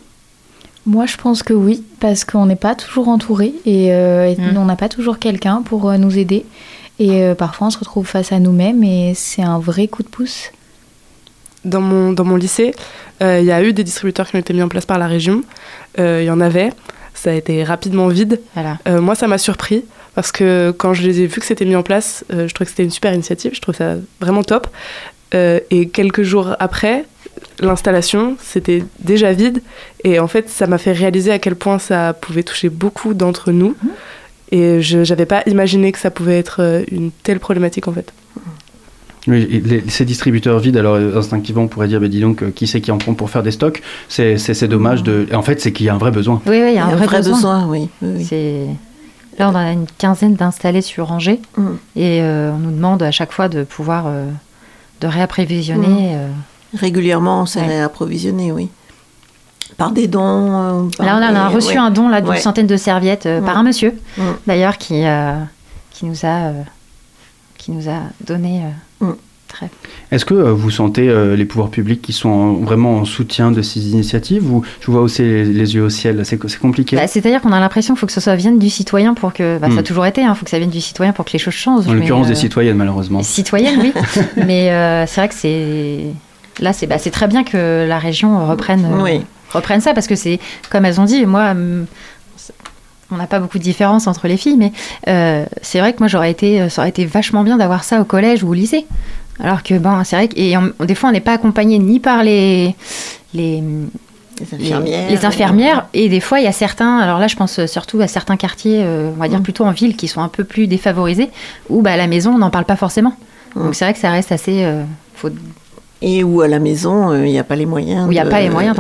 Moi, je pense que oui, parce qu'on n'est pas toujours entouré et on n'a pas toujours quelqu'un pour nous aider. Et parfois, on se retrouve face à nous-mêmes et c'est un vrai coup de pouce. Dans mon lycée, il y a eu des distributeurs qui ont été mis en place par la région. Il y en avait. Ça a été rapidement vide. Voilà. Moi, ça m'a surpris parce que quand je les ai vus que c'était mis en place, je trouvais que c'était une super initiative. Je trouve ça vraiment top. Et quelques jours après... L'installation, c'était déjà vide, et en fait, ça m'a fait réaliser à quel point ça pouvait toucher beaucoup d'entre nous, et je n'avais pas imaginé que ça pouvait être une telle problématique, en fait. Oui, ces distributeurs vides, alors instinctivement, on pourrait dire, dis donc, qui c'est qui en prend pour faire des stocks ? C'est dommage, en fait, c'est qu'il y a un vrai besoin. Oui, il y a un vrai besoin, oui. Là, on en a une quinzaine d'installés sur Angers, et on nous demande à chaque fois de pouvoir de réapprévisionner... Régulièrement, on s'est approvisionné, par des dons. Là, on a reçu un don d'une centaine de serviettes par un monsieur, d'ailleurs, qui nous a donné. Est-ce que vous sentez les pouvoirs publics qui sont vraiment en soutien de ces initiatives, ou je vois aussi les yeux au ciel, c'est compliqué ? C'est-à-dire qu'on a l'impression qu'il faut que ça vienne du citoyen pour que... ça a toujours été, faut que ça vienne du citoyen pour que les choses changent. En l'occurrence des citoyennes, malheureusement. Citoyennes, oui. Mais c'est vrai que c'est... Là, c'est très bien que la région reprenne ça, parce que c'est, comme elles ont dit, moi, on n'a pas beaucoup de différence entre les filles, mais c'est vrai que moi, ça aurait été vachement bien d'avoir ça au collège ou au lycée. Alors que, c'est vrai que des fois, on n'est pas accompagné ni par les infirmières, et des fois il y a certains, alors là je pense surtout à certains quartiers, on va dire plutôt en ville, qui sont un peu plus défavorisés, où à la maison on n'en parle pas forcément. Donc c'est vrai que ça reste assez et où à la maison il n'y a pas les moyens d'en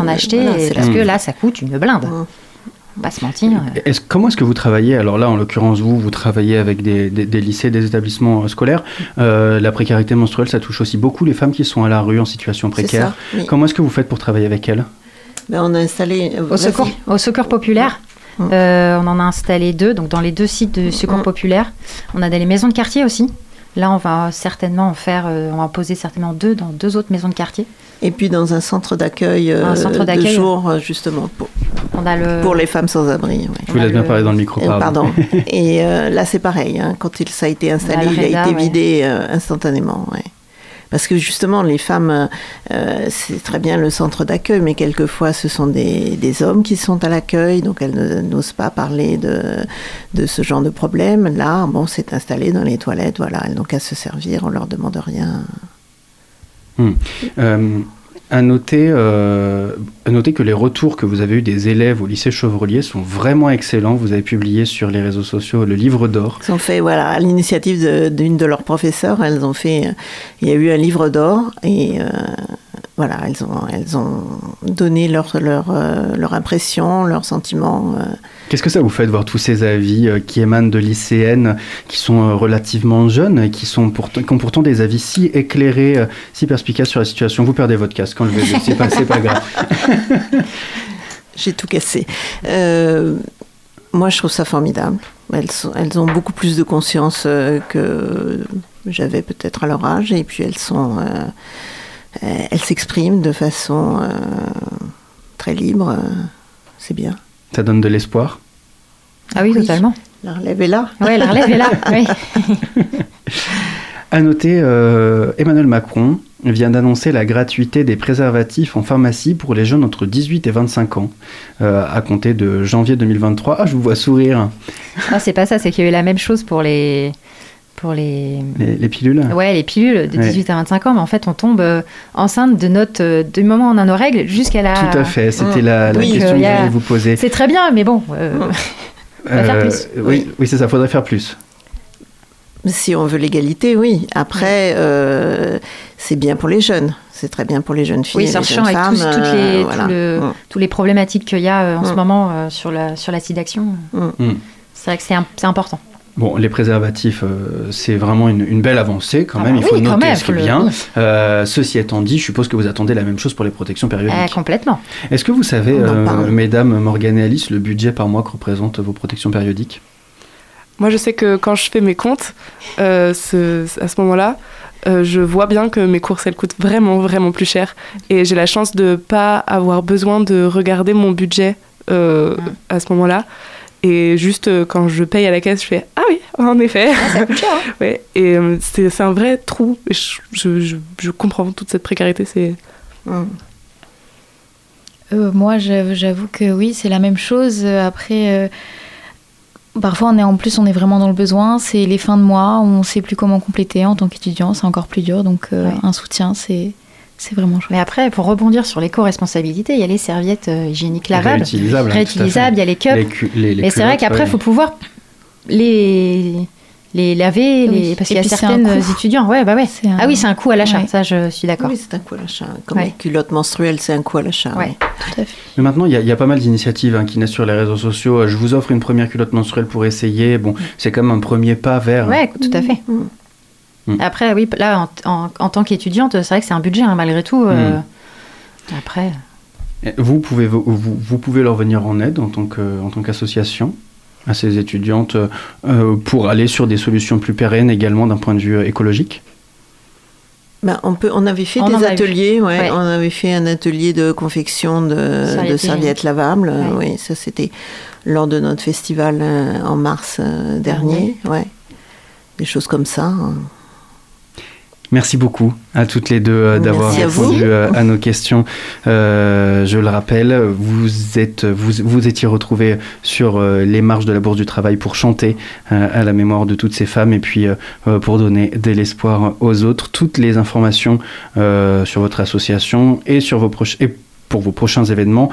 acheter, voilà, parce que là ça coûte une blinde. On va pas se mentir. Comment est-ce que vous travaillez ? Alors là, en l'occurrence, vous travaillez avec des lycées, des établissements scolaires. La précarité menstruelle, ça touche aussi beaucoup les femmes qui sont à la rue en situation précaire. C'est ça, oui. Comment est-ce que vous faites pour travailler avec elles ? On a installé au Secours Populaire. On en a installé 2, donc dans les 2 sites de Secours Populaire. On a des maisons de quartier aussi. Là, on va certainement en poser 2 dans 2 autres maisons de quartier. Et puis dans un centre d'accueil de jour, justement, pour les femmes sans abri. Ouais. Je vous laisse bien parler dans le micro. Pardon. Et là, c'est pareil. Hein. Quand ça a été installé, il a été vidé instantanément. Ouais. Parce que justement, les femmes, c'est très bien le centre d'accueil, mais quelquefois, ce sont des hommes qui sont à l'accueil, donc elles n'osent pas parler de ce genre de problème. Là, c'est installé dans les toilettes, voilà, elles n'ont qu'à se servir, on leur demande rien. À noter que les retours que vous avez eus des élèves au lycée Chevrolier sont vraiment excellents. Vous avez publié sur les réseaux sociaux le livre d'or. Ils ont fait, à l'initiative d'une de leurs professeurs, il y a eu un livre d'or et elles ont donné leur impression, leurs sentiments. Qu'est-ce que ça vous fait de voir tous ces avis qui émanent de lycéennes qui sont relativement jeunes et qui ont pourtant des avis si éclairés, si perspicaces sur la situation ? Vous perdez votre casque quand je vais dire, c'est pas grave. J'ai tout cassé. Moi, je trouve ça formidable. Elles ont beaucoup plus de conscience que j'avais peut-être à leur âge, et puis elles s'expriment de façon très libre. C'est bien. Ça donne de l'espoir ? Ah oui, totalement. La relève est là. Oui, la relève est là. Oui. À noter, Emmanuel Macron vient d'annoncer la gratuité des préservatifs en pharmacie pour les jeunes entre 18 et 25 ans, à compter de janvier 2023. Ah, je vous vois sourire. Non, c'est pas ça, c'est qu'il y a eu la même chose pour les pilules. Ouais, les pilules de 18 à 25 ans, mais en fait, on tombe enceinte du moment où on a nos règles jusqu'à la... Tout à fait, c'était la question que j'allais vous poser. C'est très bien, mais bon, faudrait faire plus. Oui, c'est ça, faudrait faire plus. Si on veut l'égalité, oui. Après, c'est bien pour les jeunes. C'est très bien pour les jeunes filles, les jeunes femmes. Oui, sachant tous les problématiques qu'il y a en ce moment sur la SIDAction. C'est vrai que c'est important. Bon, les préservatifs, c'est vraiment une belle avancée quand même, il faut noter ce qui est bien. Ceci étant dit, je suppose que vous attendez la même chose pour les protections périodiques. Complètement. Est-ce que vous savez, mesdames Morgane et Alice, le budget par mois que représentent vos protections périodiques ? Moi, je sais que quand je fais mes comptes, à ce moment-là, je vois bien que mes courses, elles coûtent vraiment, vraiment plus cher. Et j'ai la chance de ne pas avoir besoin de regarder mon budget à ce moment-là. Et juste quand je paye à la caisse, je fais « Ah oui, en effet !» Ça coûte cher, hein. Ouais. Et c'est un vrai trou. Je comprends toute cette précarité. Moi, j'avoue que oui, c'est la même chose. Après, parfois, on est vraiment dans le besoin. C'est les fins de mois, on ne sait plus comment compléter. En tant qu'étudiant, c'est encore plus dur. Donc, un soutien, c'est vraiment chouette. Mais après, pour rebondir sur l'éco-responsabilité, il y a les serviettes hygiéniques lavables, réutilisables, il y a les cups. Mais c'est vrai qu'après, il faut pouvoir les laver, parce qu'il y a certaines étudiants. C'est un coût à l'achat, ça je suis d'accord. Oui, c'est un coût à l'achat. Comme les culottes menstruelles, c'est un coût à l'achat. Oui, tout à fait. Mais maintenant, il y a pas mal d'initiatives qui naissent sur les réseaux sociaux. Je vous offre une première culotte menstruelle pour essayer. Bon, c'est quand même un premier pas vers... Oui, tout à fait. Après, oui, là, en tant qu'étudiante, c'est vrai que c'est un budget, malgré tout. Après... Vous pouvez leur venir en aide en tant qu'association à ces étudiantes pour aller sur des solutions plus pérennes également d'un point de vue écologique. On avait fait un atelier de confection de serviettes lavables. Oui, ça, c'était lors de notre festival en mars dernier. Des choses comme ça. Merci beaucoup à toutes les deux d'avoir répondu à nos questions. Je le rappelle, vous étiez retrouvés sur les marches de la Bourse du Travail pour chanter à la mémoire de toutes ces femmes et puis pour donner de l'espoir aux autres. Toutes les informations sur votre association et sur vos proches pour vos prochains événements,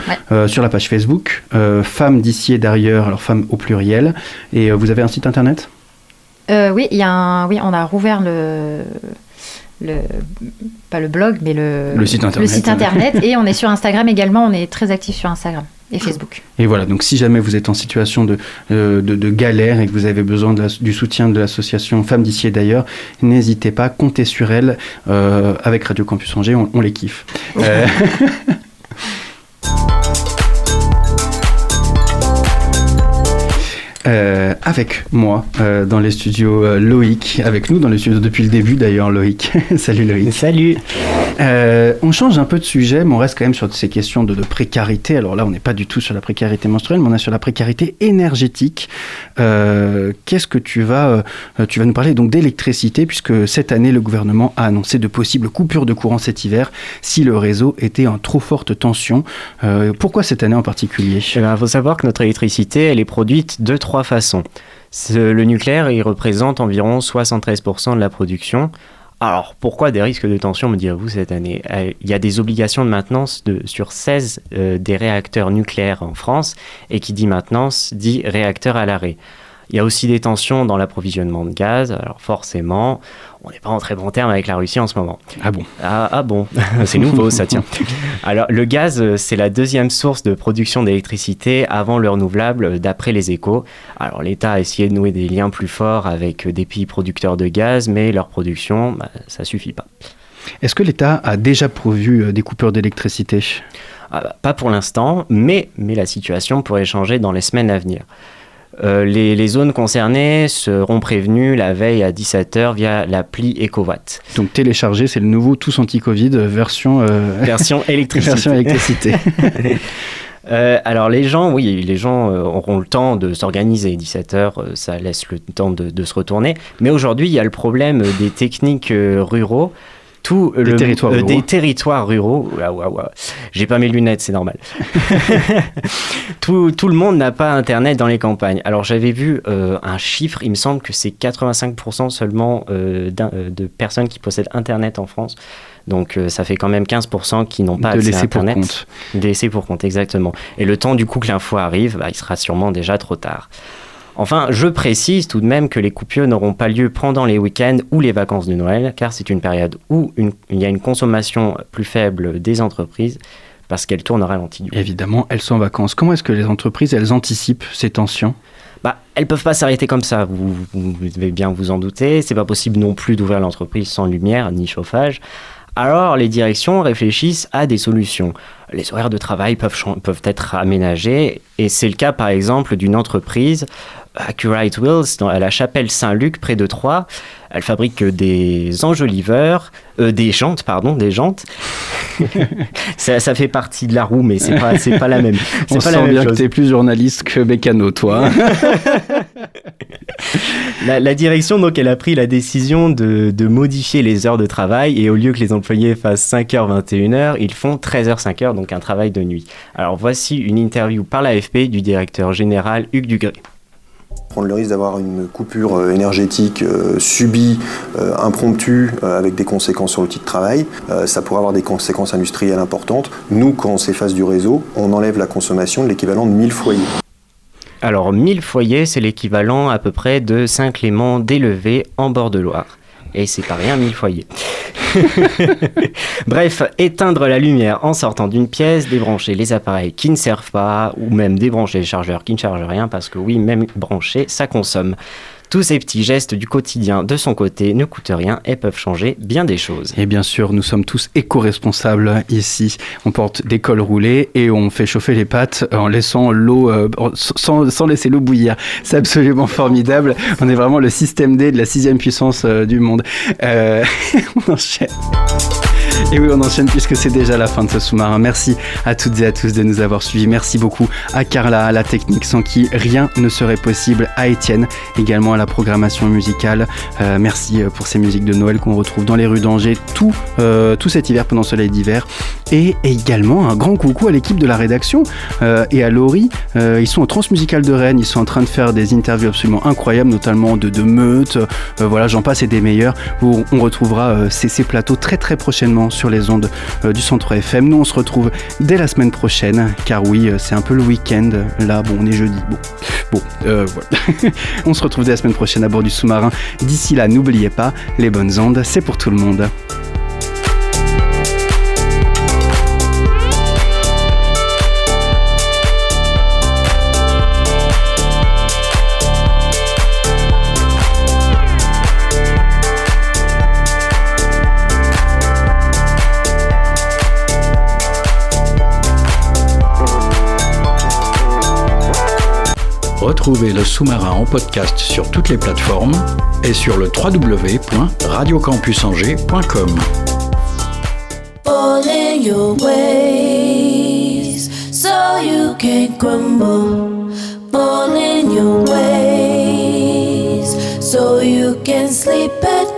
sur la page Facebook, Femmes d'ici et d'ailleurs, alors Femmes au pluriel. Et vous avez un site internet ? Oui, on a rouvert le site internet. Le site internet et on est sur Instagram également, on est très actifs sur Instagram et Facebook. Et voilà, donc si jamais vous êtes en situation de galère et que vous avez besoin du soutien de l'association Femmes d'ici et d'ailleurs, n'hésitez pas, comptez sur elle. Avec Radio Campus Angers, on les kiffe. Avec moi dans les studios, Loïc, avec nous dans les studios depuis le début d'ailleurs, Loïc. Salut Loïc. Salut. On change un peu de sujet, mais on reste quand même sur ces questions de précarité. Alors là, on n'est pas du tout sur la précarité menstruelle, mais on est sur la précarité énergétique. Qu'est-ce que tu vas nous parler donc d'électricité, puisque cette année, le gouvernement a annoncé de possibles coupures de courant cet hiver si le réseau était en trop forte tension. Pourquoi cette année en particulier ? Eh bien, il faut savoir que notre électricité, elle est produite de trois façons. Le nucléaire, il représente environ 73% de la production. Alors, pourquoi des risques de tension, me direz-vous, cette année ? Il y a des obligations de maintenance sur 16 des réacteurs nucléaires en France, et qui dit maintenance, dit réacteur à l'arrêt. Il y a aussi des tensions dans l'approvisionnement de gaz, alors forcément, on n'est pas en très bon terme avec la Russie en ce moment. Ah bon ? Ah bon, c'est nouveau ça, tiens. Alors, le gaz, c'est la deuxième source de production d'électricité avant le renouvelable, d'après les Échos. Alors, l'État a essayé de nouer des liens plus forts avec des pays producteurs de gaz, mais leur production, ça ne suffit pas. Est-ce que l'État a déjà prévu des coupures d'électricité ? Pas pour l'instant, mais la situation pourrait changer dans les semaines à venir. Les zones concernées seront prévenues la veille à 17h via l'appli EcoVat. Donc télécharger, c'est le nouveau TousAntiCovid version électricité. Version électricité. Alors les gens auront le temps de s'organiser. 17h, ça laisse le temps de se retourner. Mais aujourd'hui, il y a le problème des techniques ruraux. Des territoires ruraux. Waouh. J'ai pas mes lunettes, c'est normal. tout le monde n'a pas Internet dans les campagnes. Alors j'avais vu un chiffre, il me semble que c'est 85% seulement de personnes qui possèdent Internet en France. Donc ça fait quand même 15% qui n'ont pas accès à Internet. Laissés pour compte, exactement. Et le temps du coup que l'info arrive, il sera sûrement déjà trop tard. Enfin, je précise tout de même que les coupures n'auront pas lieu pendant les week-ends ou les vacances de Noël, car c'est une période où il y a une consommation plus faible des entreprises, parce qu'elles tournent au ralenti. Évidemment, elles sont en vacances. Comment est-ce que les entreprises, elles anticipent ces tensions ? Elles ne peuvent pas s'arrêter comme ça, vous devez bien vous en douter. C'est pas possible non plus d'ouvrir l'entreprise sans lumière ni chauffage. Alors, les directions réfléchissent à des solutions. Les horaires de travail peuvent être aménagés, et c'est le cas par exemple d'une entreprise, Accurate Wheels, à la Chapelle Saint-Luc, près de Troyes. Elle fabrique des enjoliveurs, des jantes. ça fait partie de la roue, mais c'est pas la même. On sent bien que t'es plus journaliste que mécano, toi. La direction, donc, elle a pris la décision de modifier les heures de travail, et au lieu que les employés fassent 5h, 21h, ils font 13h, 5h, donc un travail de nuit. Alors voici une interview par l'AFP du directeur général Hugues Dugré. Prendre le risque d'avoir une coupure énergétique subie, impromptue, avec des conséquences sur l'outil de travail, ça pourrait avoir des conséquences industrielles importantes. Nous, quand on s'efface du réseau, on enlève la consommation de l'équivalent de 1000 foyers. Alors 1000 foyers, c'est l'équivalent à peu près de Saint-Clément-des-Levées en Bord-de-Loire. Et c'est pas rien, 1000 foyers. Bref, éteindre la lumière en sortant d'une pièce, débrancher les appareils qui ne servent pas, ou même débrancher les chargeurs qui ne chargent rien, parce que oui, même brancher, ça consomme. Tous ces petits gestes du quotidien de son côté ne coûtent rien et peuvent changer bien des choses. Et bien sûr, nous sommes tous éco-responsables ici. On porte des cols roulés et on fait chauffer les pâtes en laissant l'eau, sans laisser l'eau bouillir. C'est absolument formidable. On est vraiment le système D de la 6e puissance du monde. On enchaîne. Et oui, on enchaîne puisque c'est déjà la fin de ce sous-marin. Merci à toutes et à tous de nous avoir suivis. Merci beaucoup à Carla, à la technique sans qui rien ne serait possible, à Étienne, également à la programmation musicale. Merci pour ces musiques de Noël qu'on retrouve dans les rues d'Angers tout cet hiver pendant Soleil d'hiver. Et également un grand coucou à l'équipe de la rédaction et à Laurie. Ils sont au Transmusical de Rennes, ils sont en train de faire des interviews absolument incroyables, notamment de meutes, voilà, j'en passe et des meilleurs. On retrouvera ces plateaux très prochainement sur les ondes du Centre FM. Nous on se retrouve dès la semaine prochaine, car oui, c'est un peu le week-end, là, bon, on est jeudi, bon, voilà. On se retrouve dès la semaine prochaine à bord du sous-marin. D'ici là, n'oubliez pas, les bonnes ondes, c'est pour tout le monde. Retrouvez le sous-marin en podcast sur toutes les plateformes et sur le www.radiocampusangers.com. Holding your ways so you can't crumble. Holding your ways so you can sleep at night.